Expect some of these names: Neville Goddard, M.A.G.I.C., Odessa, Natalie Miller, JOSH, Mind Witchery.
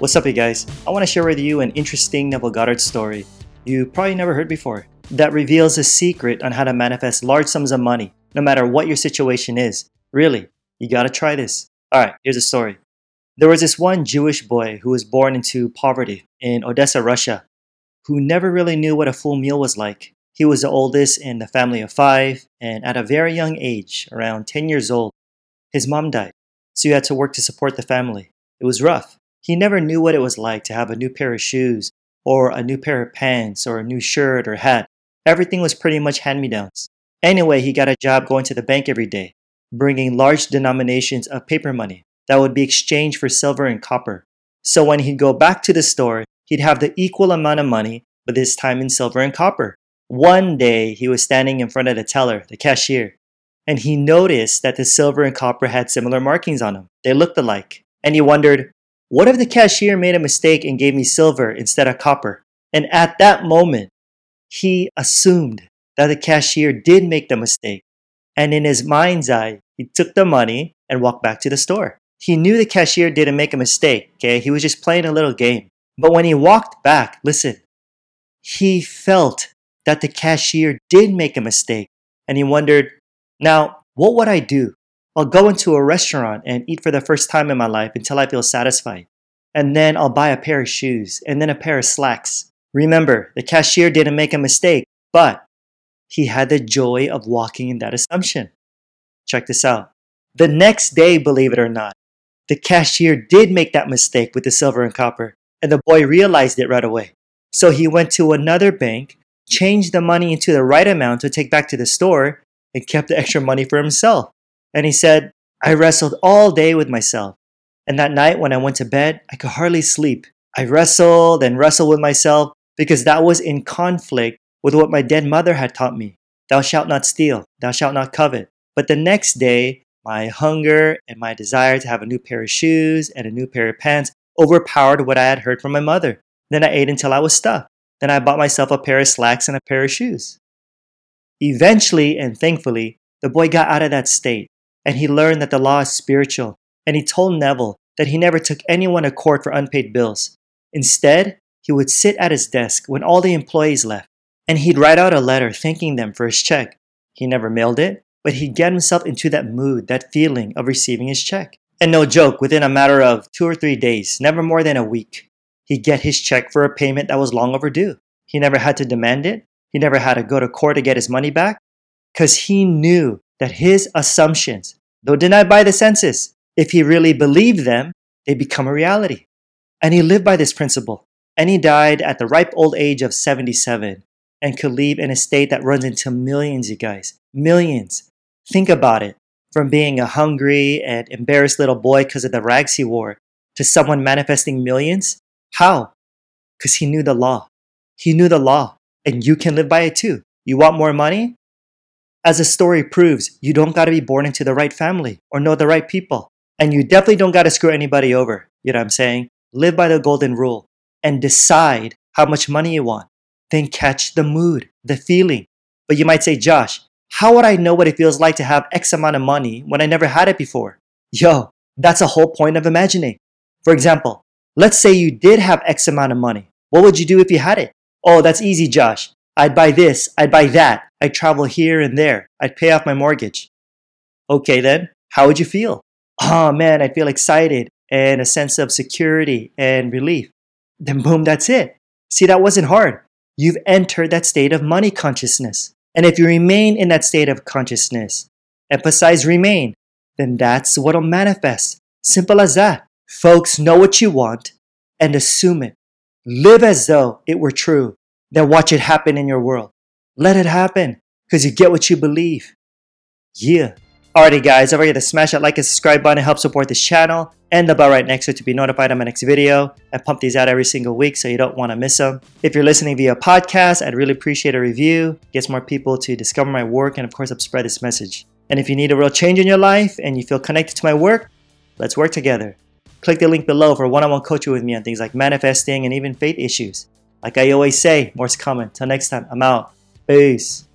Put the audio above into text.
What's up, you guys? I want to share with you an interesting Neville Goddard story you probably never heard before that reveals a secret on how to manifest large sums of money, no matter what your situation is. Really, you gotta try this. Alright, here's the story. There was this one Jewish boy who was born into poverty in Odessa, Russia, who never really knew what a full meal was like. He was the oldest in the family of 5, and at a very young age, around 10 years old, his mom died, so he had to work to support the family. It was rough. He never knew what it was like to have a new pair of shoes, or a new pair of pants, or a new shirt or hat. Everything was pretty much hand-me-downs. Anyway, he got a job going to the bank every day, bringing large denominations of paper money that would be exchanged for silver and copper. So when he'd go back to the store, he'd have the equal amount of money, but this time in silver and copper. One day, he was standing in front of the teller, the cashier, and he noticed that the silver and copper had similar markings on them. They looked alike. And he wondered, what if the cashier made a mistake and gave me silver instead of copper? And at that moment, he assumed that the cashier did make the mistake. And in his mind's eye, he took the money and walked back to the store. He knew the cashier didn't make a mistake, okay? He was just playing a little game. But when he walked back, listen, he felt that the cashier did make a mistake. And he wondered, now, what would I do? I'll go into a restaurant and eat for the first time in my life until I feel satisfied. And then I'll buy a pair of shoes and then a pair of slacks. Remember, the cashier didn't make a mistake, but he had the joy of walking in that assumption. Check this out. The next day, believe it or not, the cashier did make that mistake with the silver and copper, and the boy realized it right away. So he went to another bank, changed the money into the right amount to take back to the store, and kept the extra money for himself. And he said, I wrestled all day with myself. And that night when I went to bed, I could hardly sleep. I wrestled and wrestled with myself because that was in conflict with what my dead mother had taught me. Thou shalt not steal. Thou shalt not covet. But the next day, my hunger and my desire to have a new pair of shoes and a new pair of pants overpowered what I had heard from my mother. Then I ate until I was stuffed. Then I bought myself a pair of slacks and a pair of shoes. Eventually and thankfully, the boy got out of that state, and he learned that the law is spiritual, and he told Neville that he never took anyone to court for unpaid bills. Instead, he would sit at his desk when all the employees left, and he'd write out a letter thanking them for his check. He never mailed it, but he'd get himself into that mood, that feeling of receiving his check. And no joke, within a matter of 2 or 3 days, never more than a week, he'd get his check for a payment that was long overdue. He never had to demand it. He never had to go to court to get his money back, because he knew that his assumptions, though denied by the senses, if he really believed them, they become a reality. And he lived by this principle. And he died at the ripe old age of 77 and could leave an estate that runs into millions, you guys. Millions. Think about it. From being a hungry and embarrassed little boy because of the rags he wore to someone manifesting millions. How? Because he knew the law. He knew the law. And you can live by it too. You want more money? As the story proves, you don't got to be born into the right family or know the right people. And you definitely don't got to screw anybody over. You know what I'm saying? Live by the golden rule and decide how much money you want. Then catch the mood, the feeling. But you might say, Josh, how would I know what it feels like to have X amount of money when I never had it before? Yo, that's the whole point of imagining. For example, let's say you did have X amount of money. What would you do if you had it? Oh, that's easy, Josh. I'd buy this. I'd buy that. I'd travel here and there. I'd pay off my mortgage. Okay then, how would you feel? Oh man, I'd feel excited and a sense of security and relief. Then boom, that's it. See, that wasn't hard. You've entered that state of money consciousness. And if you remain in that state of consciousness, emphasize remain, then that's what'll manifest. Simple as that. Folks, know what you want and assume it. Live as though it were true. Then watch it happen in your world. Let it happen because you get what you believe. Yeah. Alrighty guys, don't forget to smash that like and subscribe button to help support this channel and the bell right next to it to be notified of my next video. I pump these out every single week so you don't want to miss them. If you're listening via podcast, I'd really appreciate a review. It gets more people to discover my work and of course help spread this message. And if you need a real change in your life and you feel connected to my work, let's work together. Click the link below for one-on-one coaching with me on things like manifesting and even faith issues. Like I always say, more's coming. Till next time, I'm out. Peace.